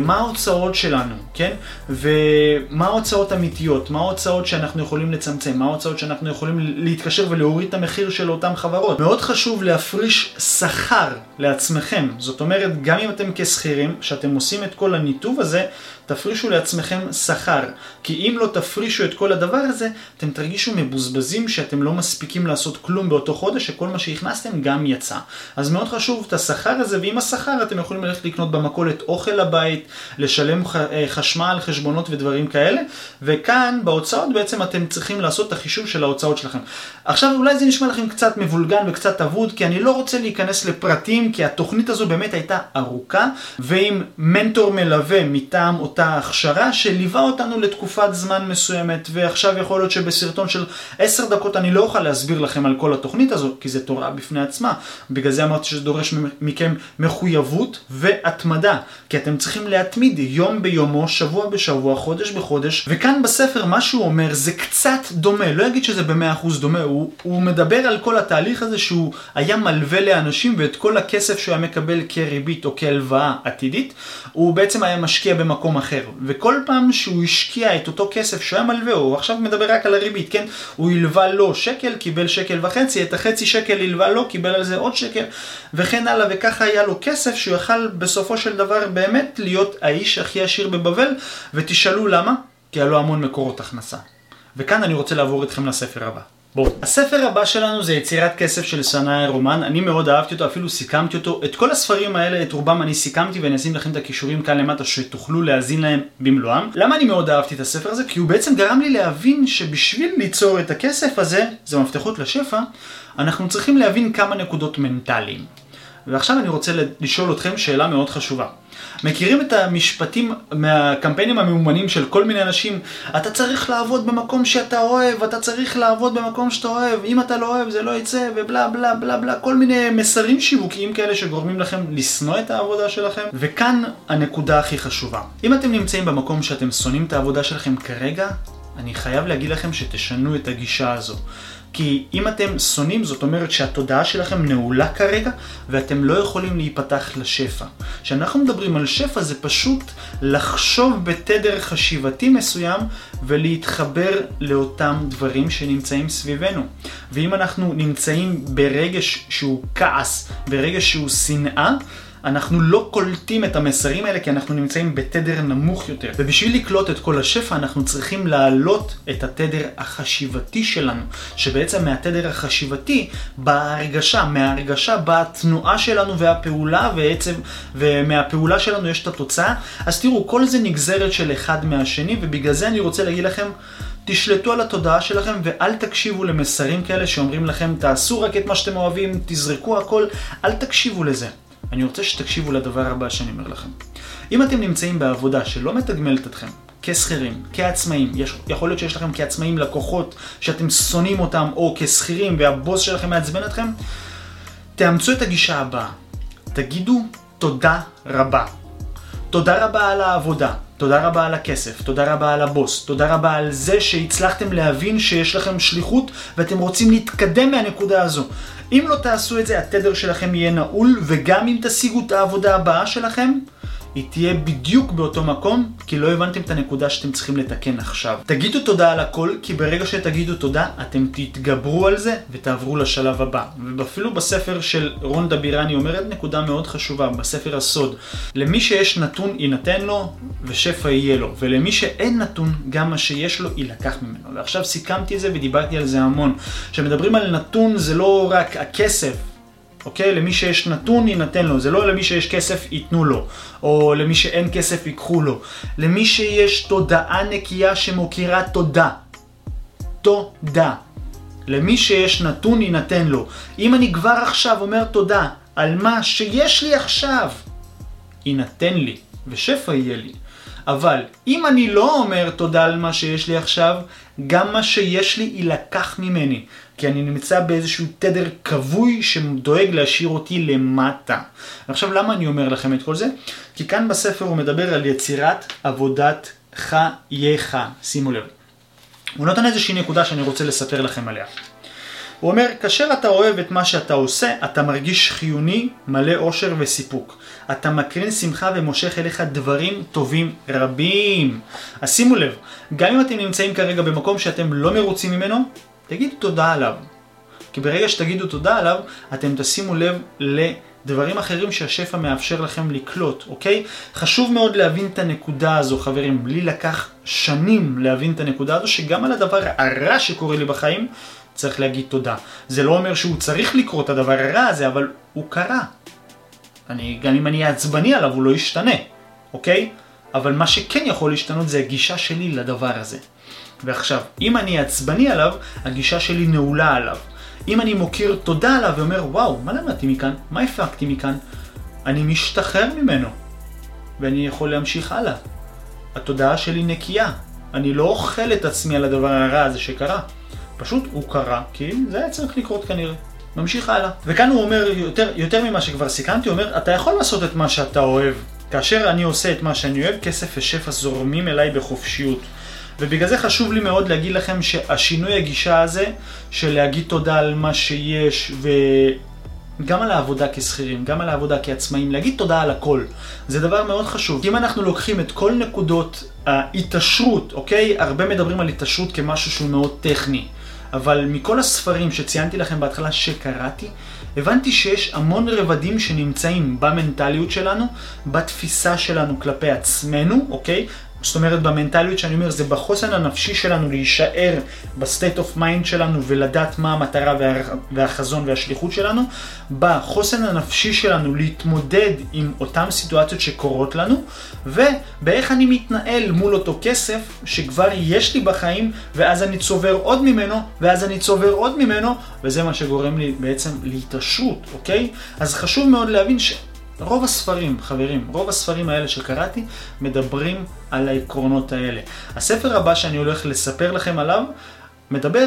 מה ההוצאות שלנו, כן? ומה ההוצאות אמיתיות, מה ההוצאות שאנחנו יכולים לצמצם, מה ההוצאות שאנחנו יכולים להתקשר ולהוריד את המחיר של אותם חברות. מאוד חשוב להפריש שכר לעצמכם. זאת אומרת, גם אם אתם כשכירים, שאתם עושים את כל הניתוב הזה, תפרישו לעצמכם שכר. כי אם לא תפרישו את כל הדבר הזה, אתם תרגישו מבוזבזים שאתם לא מספיקים לעשות כלום באותו חודש, שכל מה שהכנסתם גם יצא. אז מאוד חשוב את השכר הזה, ועם השכר אתם יכולים ללכת לקנות במכולת אוכל לבית, לשלם חשמל, חשבונות ודברים כאלה, וכאן בהוצאות בעצם אתם צריכים לעשות את החישוב של ההוצאות שלכם. עכשיו אולי זה נשמע לכם קצת מבולגן וקצת עבוד, כי אני לא רוצה להיכנס לפרטים, כי התוכנית הזו באמת הייתה ארוכה, ועם מנטור מלווה מטעם ההכשרה שליווה אותנו לתקופת זמן מסוימת, ועכשיו יכול להיות שבסרטון של 10 דקות אני לא אוכל להסביר לכם על כל התוכנית הזו, כי זה תורה בפני עצמה. בגלל זה אמרתי שזה דורש מכם מחויבות והתמדה, כי אתם צריכים להתמיד יום ביומו, שבוע בשבוע, חודש בחודש. וכאן בספר מה שהוא אומר זה קצת דומה, לא יגיד שזה ב-100% דומה, הוא מדבר על כל התהליך הזה שהוא היה מלווה לאנשים, ואת כל הכסף שהוא היה מקבל כריבית או כהלוואה עתידית הוא בעצם היה משקיע במקום אחר. וכל פעם שהוא השקיע את אותו כסף שהוא היה מלווה, הוא עכשיו מדבר רק על הריבית, כן? הוא הלווה לו שקל, קיבל שקל וחצי, את החצי שקל הלווה לו, קיבל על זה עוד שקל, וכן הלאה, וככה היה לו כסף שהוא יכל בסופו של דבר באמת להיות האיש הכי עשיר בבבל, ותשאלו למה? כי היה לו המון מקורות הכנסה. וכאן אני רוצה לעבור אתכם לספר הבא. בואו. הספר הבא שלנו זה יצירת כסף של סנאיה רומן. אני מאוד אהבתי אותו, אפילו סיכמתי אותו. את כל הספרים האלה, את רובם אני סיכמתי, ואני אשים לכם את הקישורים כאן למטה שתוכלו להזין להם במלואם. למה אני מאוד אהבתי את הספר הזה? כי הוא בעצם גרם לי להבין שבשביל ליצור את הכסף הזה, זה מפתחות לשפע, אנחנו צריכים להבין כמה נקודות מנטליים. ועכשיו אני רוצה לשאול אתכם שאלה מאוד חשובה. מכירים את המשפטים מהקמפיינים המאומנים של כל מיני אנשים? אתה צריך לעבוד במקום שאתה אוהב, אתה צריך לעבוד במקום שאתה אוהב, אם אתה לא אוהב זה לא יצא, ובלה בלה בלה בלה, כל מיני מסרים שיווקיים כאלה שגורמים לכם לסנוע את העבודה שלכם. וכאן הנקודה הכי חשובה. אם אתם נמצאים במקום שאתם שונאים את העבודה שלכם כרגע, אני חייב להגיד לכם שתשנו את הגישה הזו. כי אם אתם שונאים, זאת אומרת שהתודעה שלכם נעולה כרגע, ואתם לא יכולים להיפתח לשפע. כשאנחנו מדברים על שפע, זה פשוט לחשוב בתדר חשיבתי מסוים, ולהתחבר לאותם דברים שנמצאים סביבנו. ואם אנחנו נמצאים ברגש שהוא כעס, ברגש שהוא שנאה, אנחנו לא קולטים את המסרים האלה, כי אנחנו נמצאים בתדר נמוך יותר. ובשביל לקלוט את כל השפע, אנחנו צריכים להעלות את התדר החשיבתי שלנו, שבעצם מהתדר החשיבתי בהרגשה, מההרגשה בתנועה שלנו והפעולה, ומהפעולה שלנו יש את התוצאה. אז תראו, כל זה נגזרת של אחד מהשני, ובגלל זה אני רוצה להגיד לכם, תשלטו על התודעה שלכם ואל תקשיבו למסרים כאלה שאומרים לכם, תעשו רק את מה שאתם אוהבים, תזרקו הכל, אל תקשיבו לזה. אני רוצה שתקשיבו לדבר הבא שאני אומר לכם. אם אתם נמצאים בעבודה שלא מתגמלת אתכם, כשכירים, כעצמאים, יכול להיות שיש לכם כעצמאים לקוחות שאתם שונאים אותם, או כשכירים והבוס שלכם מעצבן אתכם, תאמצו את הגישה הבאה. תגידו תודה רבה. תודה רבה על העבודה, תודה רבה על הכסף, תודה רבה על הבוס, תודה רבה על זה שהצלחתם להבין שיש לכם שליחות ואתם רוצים להתקדם מהנקודה הזו. אם לא תעשו את זה, התדר שלכם יהיה נעול, וגם אם תשיגו את העבודה הבאה שלכם, היא תהיה בדיוק באותו מקום, כי לא הבנתם את הנקודה שאתם צריכים לתקן עכשיו. תגידו תודה על הכל, כי ברגע שתגידו תודה, אתם תתגברו על זה ותעברו לשלב הבא. ואפילו בספר של רון דבירני אומרת נקודה מאוד חשובה, בספר הסוד. למי שיש נתון, ינתן לו ושפע יהיה לו. ולמי שאין נתון, גם מה שיש לו, ילקח ממנו. ועכשיו סיכמתי את זה ודיברתי על זה המון. כשמדברים על נתון, זה לא רק הכסף. אוקיי? למי שיש נתון ינתן לו, זה לא למי שיש כסף ייתנו לו, או למי שאין כסף ייקחו לו. למי שיש תודעה נקייה שמוכירה תודה. תודה. למי שיש נתון ינתן לו. אם אני כבר עכשיו אומר תודה על מה שיש לי עכשיו, ינתן לי, ושפע יהיה לי. אבל אם אני לא אומר תודה על מה שיש לי עכשיו, גם מה שיש לי ילקח ממני. כי אני נמצא באיזשהו תדר קבוי שדואג להשאיר אותי למטה. עכשיו, למה אני אומר לכם את כל זה? כי כאן בספר הוא מדבר על יצירת עבודת חייך. שימו לב. הוא נותן איזושהי נקודה שאני רוצה לספר לכם עליה. הוא אומר, כאשר אתה אוהב את מה שאתה עושה, אתה מרגיש חיוני, מלא אושר וסיפוק. אתה מקרין שמחה ומושך אליך דברים טובים רבים. אז שימו לב, גם אם אתם נמצאים כרגע במקום שאתם לא מרוצים ממנו, תגידו תודה עליו. כי ברגע שתגידו תודה עליו, אתם תשימו לב לדברים אחרים שהשפע מאפשר לכם לקלוט, אוקיי? חשוב מאוד להבין את הנקודה הזו, חברים. לי לקח שנים להבין את הנקודה הזו, שגם על הדבר הרע שקורה לי בחיים, צריך להגיד תודה. זה לא אומר שהוא צריך לקרוא את הדבר הרע הזה, אבל הוא קרה. גם אם אני עצבני עליו, הוא לא ישתנה, אוקיי? אבל מה שכן יכול להשתנות זה הגישה שלי לדבר הזה. ועכשיו, אם אני עצבני עליו, הגישה שלי נעולה עליו. אם אני מוקיר תודה עליו ואומר, וואו, מה למדתי מכאן? מה הפקתי מכאן? אני משתחרר ממנו, ואני יכול להמשיך הלאה. התודעה שלי נקייה. אני לא אוכל את עצמי על הדבר הרע הזה שקרה. פשוט הוא קרה, כי זה היה צריך לקרות כנראה. ממשיך הלאה. וכאן הוא אומר יותר ממה שכבר סיכמתי, הוא אומר, אתה יכול לעשות את מה שאתה אוהב. כאשר אני עושה את מה שאני אוהב, כסף ושפע זורמים אליי בחופשיות. ובגלל זה חשוב לי מאוד להגיד לכם שהשינוי הגישה הזה, של להגיד תודה על מה שיש, וגם על העבודה כשכירים, גם על העבודה כעצמאים, להגיד תודה על הכל. זה דבר מאוד חשוב. אם אנחנו לוקחים את כל נקודות ההתעשרות, אוקיי? הרבה מדברים על התעשרות כמשהו שהוא מאוד טכני. אבל מכל הספרים שציינתי לכם בהתחלה שקראתי, הבנתי שיש המון רבדים שנמצאים במנטליות שלנו, בתפיסה שלנו כלפי עצמנו, אוקיי? זאת אומרת, במנטליות שאני אומר, זה בחוסן הנפשי שלנו להישאר בסטייט אוף מיינד שלנו ולדעת מה המטרה והחזון והשליחות שלנו, בחוסן הנפשי שלנו להתמודד עם אותן סיטואציות שקורות לנו, ובאיך אני מתנהל מול אותו כסף שכבר יש לי בחיים, ואז אני צובר עוד ממנו, ואז אני צובר עוד ממנו, וזה מה שגורם לי בעצם להתעשרות, אוקיי? אז חשוב מאוד להבין רוב הספרים, חברים, רוב הספרים האלה שקראתי מדברים על העקרונות האלה. הספר הבא שאני הולך לספר לכם עליו מדבר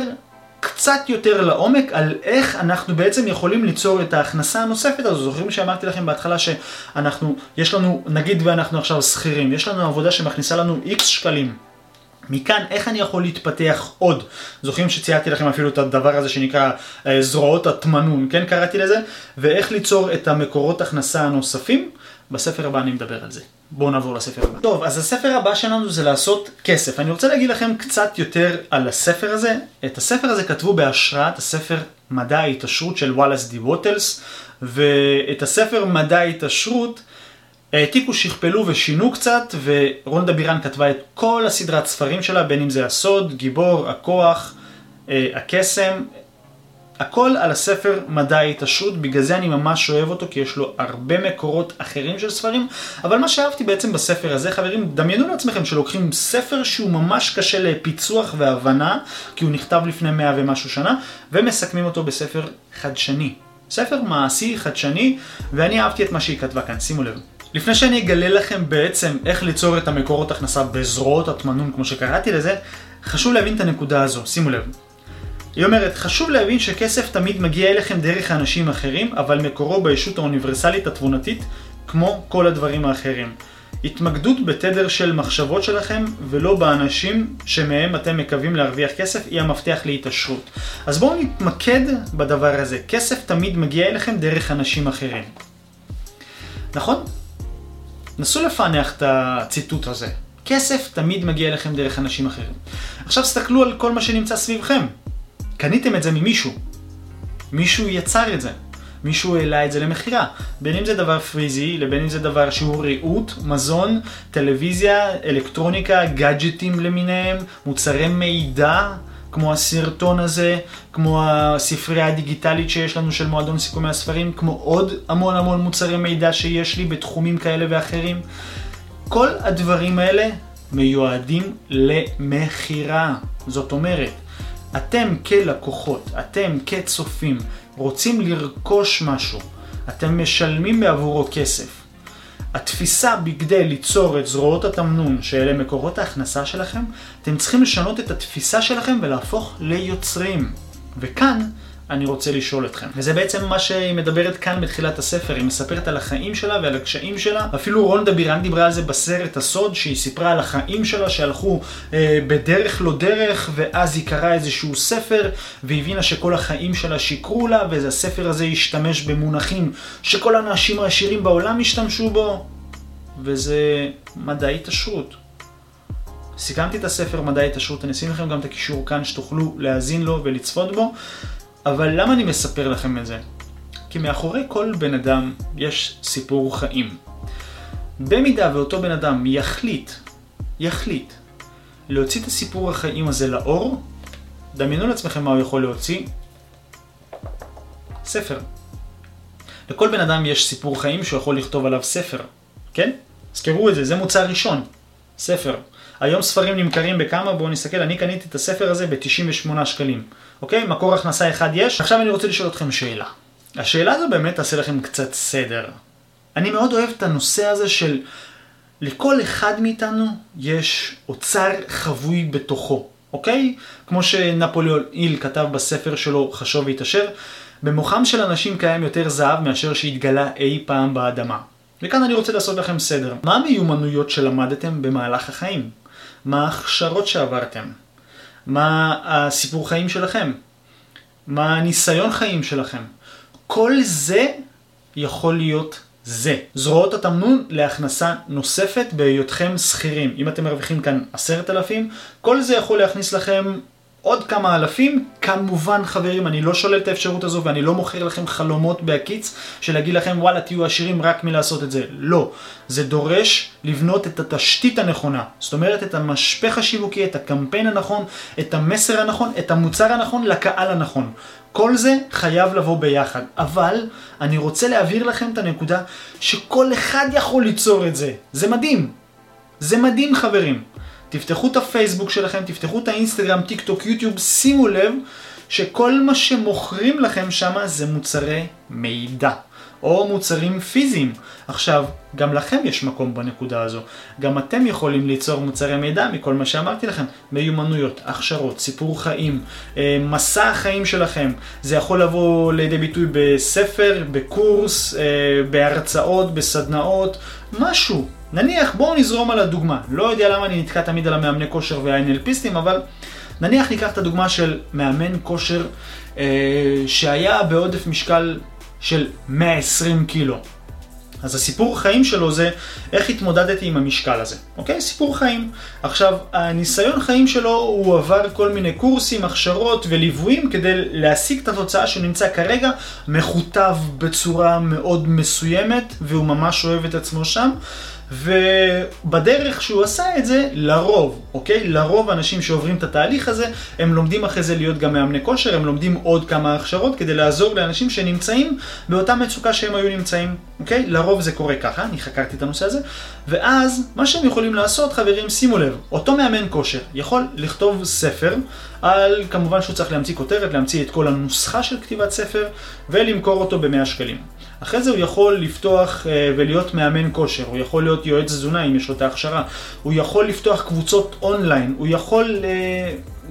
קצת יותר לעומק על איך אנחנו בעצם יכולים ליצור את ההכנסה הנוספת הזו. זוכרים שאמרתי לכם בהתחלה שאנחנו, יש לנו, נגיד ואנחנו עכשיו שכירים, יש לנו עבודה שמכניסה לנו X שקלים. מכאן, איך אני יכול להתפתח עוד? זוכרים שציירתי לכם אפילו את הדבר הזה שנקרא זרועות התמנון, כן קראתי לזה? ואיך ליצור את המקורות הכנסה הנוספים? בספר הבא אני מדבר על זה. בואו נעבור לספר הבא. טוב, אז הספר הבא שלנו זה לעשות כסף. אני רוצה להגיד לכם קצת יותר על הספר הזה. את הספר הזה כתבו בהשראת הספר מדע ההתעשרות של וואלאס די ווטלס, ואת הספר מדע ההתעשרות העתיקו, שכפלו ושינו קצת, ורונדה בירן כתבה את כל הסדרת ספרים שלה, בין אם זה הסוד, גיבור, הכוח, הקסם, הכל על הספר מדע ההתעשרות. בגלל זה אני ממש אוהב אותו, כי יש לו הרבה מקורות אחרים של ספרים, אבל מה שאהבתי בעצם בספר הזה, חברים, דמיינו לעצמכם שלוקחים ספר שהוא ממש קשה לפיצוח והבנה, כי הוא נכתב לפני 100 ומשהו שנה, ומסכמים אותו בספר חדשני. ספר מעשי, חדשני, ואני אהבתי את מה שהיא כתבה כאן, שימו לב. לפני שאני אגלה לכם בעצם איך ליצור את המקורות הכנסה בזרועות התמנון, כמו שקראתי לזה, חשוב להבין את הנקודה הזו, שימו לב. היא אומרת, חשוב להבין שכסף תמיד מגיע אליכם דרך אנשים אחרים, אבל מקורו בישות האוניברסלית התבונתית, כמו כל הדברים האחרים. התמקדות בתדר של מחשבות שלכם, ולא באנשים שמהם אתם מקווים להרוויח כסף, היא המפתח להתעשרות. אז בואו נתמקד בדבר הזה. כסף תמיד מגיע אליכם דרך אנשים אחרים. נכון? נסו לפענח את הציטוט הזה. כסף תמיד מגיע אליכם דרך אנשים אחרים. עכשיו תסתכלו על כל מה שנמצא סביבכם. קניתם את זה ממישהו. מישהו יצר את זה. מישהו העלה את זה למחירה. בין אם זה דבר פריזי, לבין אם זה דבר שהוא ריהוט, מזון, טלוויזיה, אלקטרוניקה, גאדג'טים למיניהם, מוצרי מידע, כמו הסרטון הזה, כמו הספרייה הדיגיטלית שיש לנו של מועדון סיכומי הספרים, כמו עוד המון המון מוצרי מידע שיש לי בתחומים כאלה ואחרים. כל הדברים האלה מיועדים למחירה. זאת אומרת, אתם כלקוחות, אתם כצופים, רוצים לרכוש משהו, אתם משלמים בעבורו כסף. התפיסה בכדי ליצור את זרועות התמנון שאלה מקורות ההכנסה שלכם, אתם צריכים לשנות את התפיסה שלכם ולהפוך ליוצרים. וכאן אני רוצה לשאול אתכם. וזה בעצם מה שהיא מדברת כאן בתחילת הספר. היא מספרת על החיים שלה ועל הקשיים שלה. אפילו רונדה בירן דיברה על זה בסרט הסוד, שהיא סיפרה על החיים שלה שהלכו בדרך לא דרך, ואז היא קראה איזשהו ספר והבינה שכל החיים שלה שיקרו לה, והספר הזה השתמש במונחים שכל האנשים העשירים בעולם השתמשו בו, וזה מדעי התעשרות. סיכמתי את הספר מדעי התעשרות, אני אשים לכם גם את הקישור כאן שתוכלו להאזין לו ולצפות בו. אבל למה אני מספר לכם את זה? כי מאחורי כל בן אדם יש סיפור חיים. במידה ואותו בן אדם יחליט להוציא את הסיפור החיים הזה לאור, דמיינו לעצמכם מה הוא יכול להוציא. ספר. לכל בן אדם יש סיפור חיים שהוא יכול לכתוב עליו ספר. כן? זכרו את זה, זה מוצר ראשון. ספר. היום ספרים נמכרים בכמה? בואו נסתכל, אני קניתי את הספר הזה ב-98 שקלים. אוקיי? מקור הכנסה אחד יש. עכשיו אני רוצה לשאול אתכם שאלה. השאלה הזו באמת תעשה לכם קצת סדר. אני מאוד אוהב את הנושא הזה של לכל אחד מאיתנו יש אוצר חבוי בתוכו. אוקיי? כמו שנפוליאון היל כתב בספר שלו חשוב והתעשר, במוחם של אנשים קיים יותר זהב מאשר שהתגלה אי פעם באדמה. וכאן אני רוצה לעשות לכם סדר. מה המיומנויות שלמדתם במהלך החיים? מה ההכשרות שעברתם? מה הסיפור חיים שלכם? מה הניסיון חיים שלכם? כל זה יכול להיות זה. זרועות התמנון להכנסה נוספת בהיותכם שכירים. אם אתם מרוויחים כאן 10,000, כל זה יכול להכניס לכם עוד כמה אלפים. כמובן חברים, אני לא שולל את האפשרות הזו ואני לא מוכר לכם חלומות בהקיץ של להגיד לכם וואלה תהיו עשירים רק מלעשות את זה. לא, זה דורש לבנות את התשתית הנכונה. זאת אומרת את המשפך השיווקי, את הקמפיין הנכון, את המסר הנכון, את המוצר הנכון, לקהל הנכון. כל זה חייב לבוא ביחד. אבל אני רוצה להעביר לכם את הנקודה שכל אחד יכול ליצור את זה. זה מדהים. זה מדהים חברים. תפתחו את הפייסבוק שלכם, תפתחו את האינסטגרם, טיק טוק, יוטיוב, שימו לב שכל מה שמוכרים לכם שם זה מוצרי מידע או מוצרים פיזיים. עכשיו, גם לכם יש מקום בנקודה הזו. גם אתם יכולים ליצור מוצרי מידע מכל מה שאמרתי לכם. מיומנויות, הכשרות, סיפור חיים, מסע החיים שלכם. זה יכול לבוא לידי ביטוי בספר, בקורס, בהרצאות, בסדנאות, משהו. נניח, בואו נזרום על הדוגמה. לא יודע למה אני נתקע תמיד על המאמני כושר וה-NLP'סטים, אבל נניח ניקח את הדוגמה של מאמן כושר שהיה בעודף משקל של 120 קילו. אז הסיפור חיים שלו זה איך התמודדתי עם המשקל הזה. אוקיי? סיפור חיים. עכשיו, הניסיון חיים שלו הוא עבר כל מיני קורסים, הכשרות וליוויים כדי להשיג את התוצאה שנמצא כרגע, מכותב בצורה מאוד מסוימת, והוא ממש אוהב את עצמו שם. ובדרך שהוא עשה את זה, לרוב, אוקיי? לרוב האנשים שעוברים את התהליך הזה, הם לומדים אחרי זה להיות גם מאמני כושר, הם לומדים עוד כמה הכשרות כדי לעזור לאנשים שנמצאים באותה מצוקה שהם היו נמצאים, אוקיי? לרוב זה קורה ככה, אני חקרתי את הנושא הזה, ואז מה שהם יכולים לעשות, חברים, שימו לב, אותו מאמן כושר יכול לכתוב ספר, על כמובן שהוא צריך להמציא כותרת, להמציא את כל הנוסחה של כתיבת ספר, ולמכור אותו ב-100 שקלים. אחרי זה הוא יכול לפתוח ולהיות מאמן כושר, הוא יכול להיות יועץ תזונה אם יש לו את ההכשרה, הוא יכול לפתוח קבוצות אונליין, הוא יכול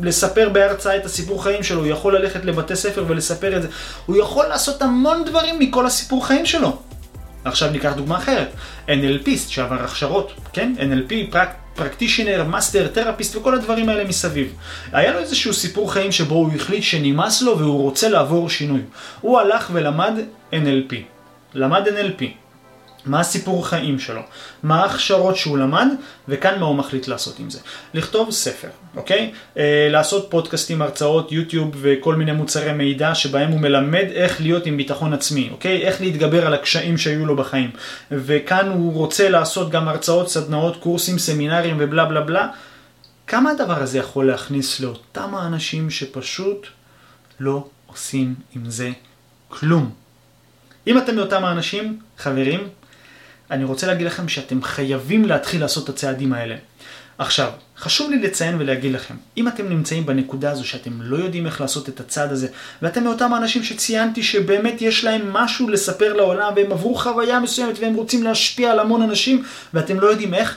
לספר בהרצאה את הסיפור חיים שלו, הוא יכול ללכת לבתי ספר ולספר את זה, הוא יכול לעשות המון דברים מכל הסיפור חיים שלו. עכשיו ניקח דוגמה אחרת, NLP'סט שעבר הכשרות, כן? NLP, פרקטישנר, מאסטר, תרפיסט וכל הדברים האלה מסביב. היה לו איזשהו סיפור חיים שבו הוא החליט שנמאס לו והוא רוצה לעבור שינוי. הוא הלך ולמד NLP. מה הסיפור חיים שלו, מה ההכשרות שהוא למד, וכאן מה הוא מחליט לעשות עם זה. לכתוב ספר, אוקיי? לעשות פודקאסטים, הרצאות, יוטיוב וכל מיני מוצרי מידע שבהם הוא מלמד איך להיות עם ביטחון עצמי, אוקיי? איך להתגבר על הקשיים שהיו לו בחיים. וכאן הוא רוצה לעשות גם הרצאות, סדנאות, קורסים, סמינרים ובלה בלה בלה. כמה הדבר הזה יכול להכניס לאותם האנשים שפשוט לא עושים עם זה כלום? אם אתם מאותם האנשים, חברים, אני רוצה להגיד לכם שאתם חייבים להתחיל לעשות את הצעדים האלה. עכשיו, חשוב לי לציין ולהגיד לכם, אם אתם נמצאים בנקודה הזו שאתם לא יודעים איך לעשות את הצעד הזה, ואתם מאותם האנשים שציינתי שבאמת יש להם משהו לספר לעולם, והם עברו חוויה מסוימת והם רוצים להשפיע על המון אנשים, ואתם לא יודעים איך,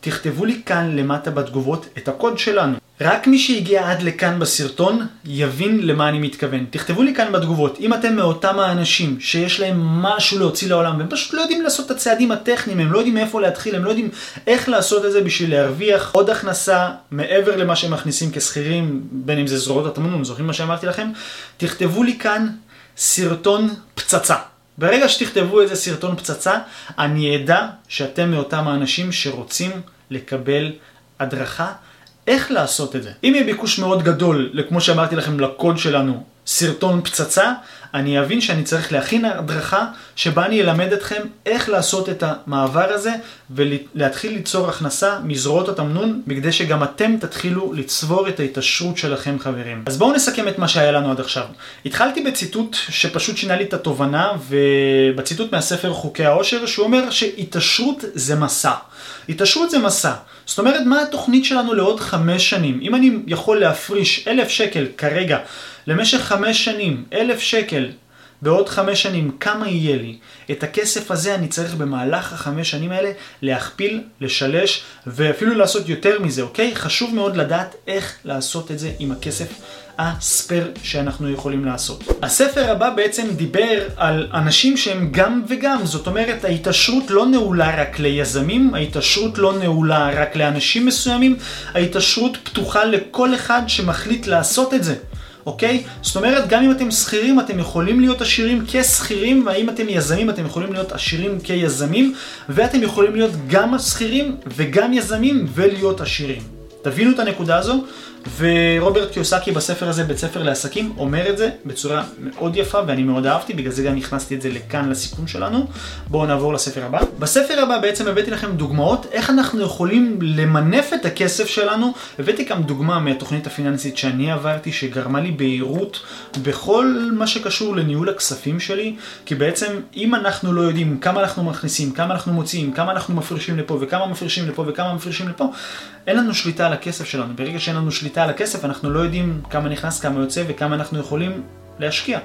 תכתבו לי כאן למטה בתגובות את הקוד שלנו. רק מי שהגיע עד לכאן בסרטון יבין למה אני מתכוון. תכתבו לי כאן בתגובות, אם אתם מאותם האנשים שיש להם משהו להוציא לעולם והם פשוט לא יודעים לעשות את הצעדים הטכניים, הם לא יודעים מאיפה להתחיל, הם לא יודעים איך לעשות את זה בשביל להרוויח עוד הכנסה מעבר למה שהם מכניסים כסחירים, בין אם זה זרועות התמנון, זוכרים מה שאמרתי לכם? תכתבו לי כאן סרטון פצצה. ברגע שתכתבו איזה סרטון פצצה, אני אדע שאתם מאותם האנשים שרוצים לקבל הדרכה איך לעשות את זה. אם יהיה ביקוש מאוד גדול, כמו שאמרתי לכם, לקוד שלנו, סרטון פצצה, אני אבין שאני צריך להכין הדרכה שבה אני אלמד אתכם איך לעשות את המעבר הזה ולהתחיל ליצור הכנסה מזרועות התמנון, בכדי שגם אתם תתחילו לצבור את ההתעשרות שלכם, חברים. אז בואו נסכם את מה שהיה לנו עד עכשיו. התחלתי בציטוט שפשוט שינה לי את התובנה, ובציטוט מהספר חוקי העושר, שהוא אומר שהתעשרות זה מסע. התעשרות זה מסע. זאת אומרת, מה התוכנית שלנו לעוד 5 שנים? אם אני יכול להפריש 1,000 שקל כרגע, למשך 5 שנים, 1,000 שקל, בעוד 5 שנים, כמה יהיה לי? את הכסף הזה אני צריך במהלך 5 שנים האלה להכפיל, לשלש, ואפילו לעשות יותר מזה, אוקיי? חשוב מאוד לדעת איך לעשות את זה עם הכסף הספר שאנחנו יכולים לעשות. הספר הבא בעצם דיבר על אנשים שהם גם וגם, זאת אומרת ההתעשרות לא נעולה רק ליזמים, ההתעשרות לא נעולה רק לאנשים מסוימים, ההתעשרות פתוחה לכל אחד שמחליט לעשות את זה. אוקיי? זאת אומרת, גם אם אתם שכירים, אתם יכולים להיות עשירים כשכירים, ואם אתם יזמים, אתם יכולים להיות עשירים כיזמים, ואתם יכולים להיות גם שכירים וגם יזמים ולהיות עשירים. תבינו את הנקודה הזו, ורוברט קיוסקי בספר הזה, בית ספר לעסקים, אומר את זה בצורה מאוד יפה, ואני מאוד אהבתי, בגלל זה גם הכנסתי את זה לכאן לסיכום שלנו. בואו נעבור לספר הבא. בספר הבא בעצם הבאתי לכם דוגמאות איך אנחנו יכולים למנף את הכסף שלנו. הבאתי גם דוגמה מהתוכנית הפיננסית שאני עברתי, שגרמה לי בהירות בכל מה שקשור לניהול הכספים שלי, כי בעצם אם אנחנו לא יודעים כמה אנחנו מכניסים, כמה אנחנו מוציאים, כמה אנחנו מפרישים לפה וכמה מפרישים לפה וכמה מפרישים לפה, אין לנו שליטה על הכסף שלנו. ברגע שאין לנו שליטה על הכסף, אנחנו לא יודעים כמה נכנס, כמה יוצא וכמה אנחנו יכולים להשקיע.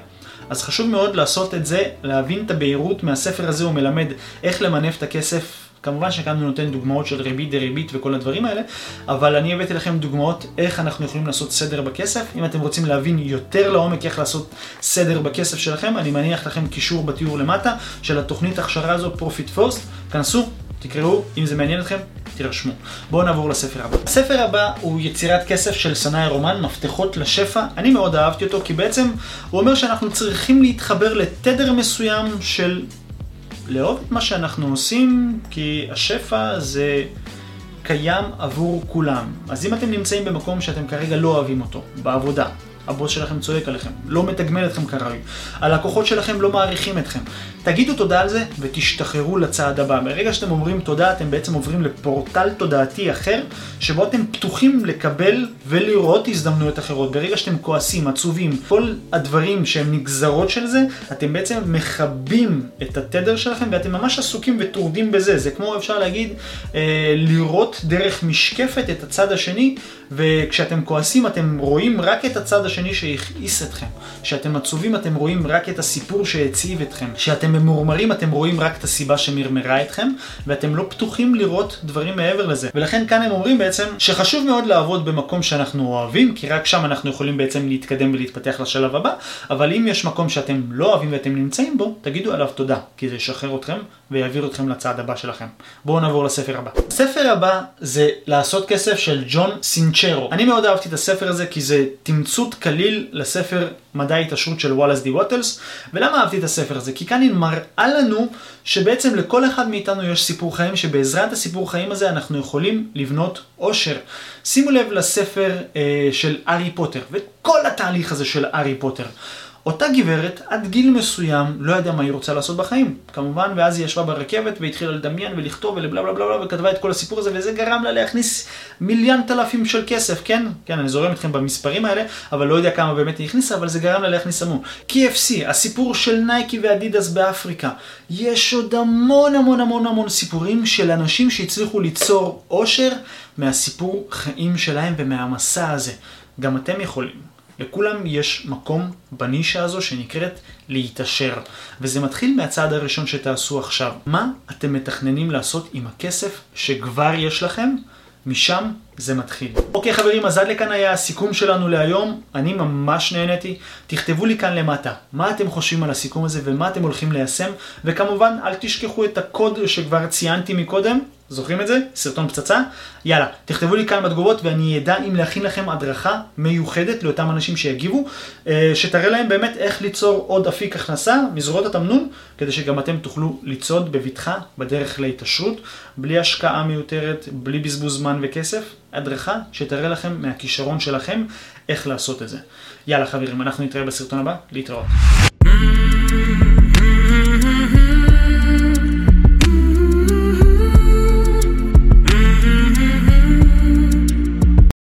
אז חשוב מאוד לעשות את זה, להבין את הבהירות. מהספר הזה הוא מלמד איך למנף את הכסף. כמובן שכאן הוא נותן דוגמאות של ריבית דריבית וכל הדברים האלה, אבל אני הבאתי לכם דוגמאות איך אנחנו יכולים לעשות סדר בכסף. אם אתם רוצים להבין יותר לעומק איך לעשות סדר בכסף שלכם, אני מניח לכם קישור בתיאור למטה של התוכנית הכשרה הזו, Profit First. כנסו, תקראו, אם זה מעניין אתכם, תירשמו. בואו נעבור לספר הבא. הספר הבא הוא יצירת כסף של סנאיה רומן, מפתחות לשפע. אני מאוד אהבתי אותו, כי בעצם הוא אומר שאנחנו צריכים להתחבר לתדר מסוים של לאהוב את מה שאנחנו עושים, כי השפע זה קיים עבור כולם. אז אם אתם נמצאים במקום שאתם כרגע לא אוהבים אותו, בעבודה, הבוס שלכם צועק עליכם, לא מתגמל אתכם כראוי, הלקוחות שלכם לא מעריכים אתכם, תגידו תודה על זה ותשתחררו לצעד הבא. ברגע שאתם אומרים תודה, אתם בעצם עוברים לפורטל תודעתי אחר, שבו אתם פתוחים לקבל ולראות הזדמנויות אחרות. ברגע שאתם כועסים, עצובים, כל הדברים שהם נגזרות של זה, אתם בעצם מחבים את התדר שלכם ואתם ממש עסוקים וטורדים בזה. זה כמו, אפשר להגיד, לראות דרך משקפת את הצד השני, וכשאתם כועסים אתם רואים רק את הצד השני שהכעיס אתכם, כשאתם עצובים אתם רואים רק את הסיפור שהציב אתכם, כשאתם ממורמרים אתם רואים רק את הסיבה שמרמרה אתכם, ואתם לא פתוחים לראות דברים מעבר לזה. ולכן כאן הם אומרים בעצם שחשוב מאוד לעבוד במקום שאנחנו אוהבים, כי רק שם אנחנו יכולים בעצם להתקדם ולהתפתח לשלב הבא. אבל אם יש מקום שאתם לא אוהבים ואתם נמצאים בו, תגידו עליו תודה, כי זה ישחרר אתכם ויעביר אתכם לצעד הבא שלכם. בואו נעבור לספר הבא. הספר הבא זה לעשות כסף של ג'ון סינצ'רו. סינצ'רו. אני מאוד אהבתי את הספר הזה כי זה תמצות כליל לספר מדע ההתעשרות של וואלאס די ווטלס. ולמה אהבתי את הספר הזה? כי כאן היא מראה לנו שבעצם לכל אחד מאיתנו יש סיפור חיים, שבעזרת הסיפור חיים הזה אנחנו יכולים לבנות עושר. שימו לב לספר של ארי פוטר וכל התהליך הזה של ארי פוטר. אותה גברת עד גיל מסוים לא ידעה מה היא רוצה לעשות בחיים, כמובן, ואז היא ישבה ברכבת והתחילה לדמיין ולכתוב ולבלה בלה בלה וכתבה את כל הסיפור הזה, וזה גרם לה להכניס 1,000,000,000 של כסף, כן? כן, אני זורם אתכם במספרים האלה, אבל לא יודע כמה באמת היא הכניסה, אבל זה גרם לה להכניס המון. KFC, הסיפור של נייקי ואדידס באפריקה. יש עוד המון המון המון המון סיפורים של אנשים שהצליחו ליצור עושר מהסיפור חיים שלהם ומהמסע הזה. גם אתם יכולים. לכולם יש מקום בנישה הזו שנקראת להתעשר. וזה מתחיל מהצעד הראשון שתעשו עכשיו. מה אתם מתכננים לעשות עם הכסף שכבר יש לכם? משם זה מתחיל. אוקיי חברים, אז עד לכאן היה הסיכום שלנו להיום. אני ממש נהניתי. תכתבו לי כאן למטה מה אתם חושבים על הסיכום הזה ומה אתם הולכים ליישם. וכמובן אל תשכחו את הקוד שכבר ציינתי מקודם. זוכרים את זה? סרטון פצצה? יאללה, תכתבו לי כאן בתגובות ואני אדע אם להכין לכם הדרכה מיוחדת לאותם אנשים שיגיבו, שתראה להם באמת איך ליצור עוד אפיק הכנסה מזרועות התמנון, כדי שגם אתם תוכלו לצעוד בביטחה בדרך להתעשרות, בלי השקעה מיותרת, בלי בזבוז זמן וכסף. הדרכה שתראה לכם מהכישרון שלכם איך לעשות את זה. יאללה חברים, אנחנו נתראה בסרטון הבא, להתראות.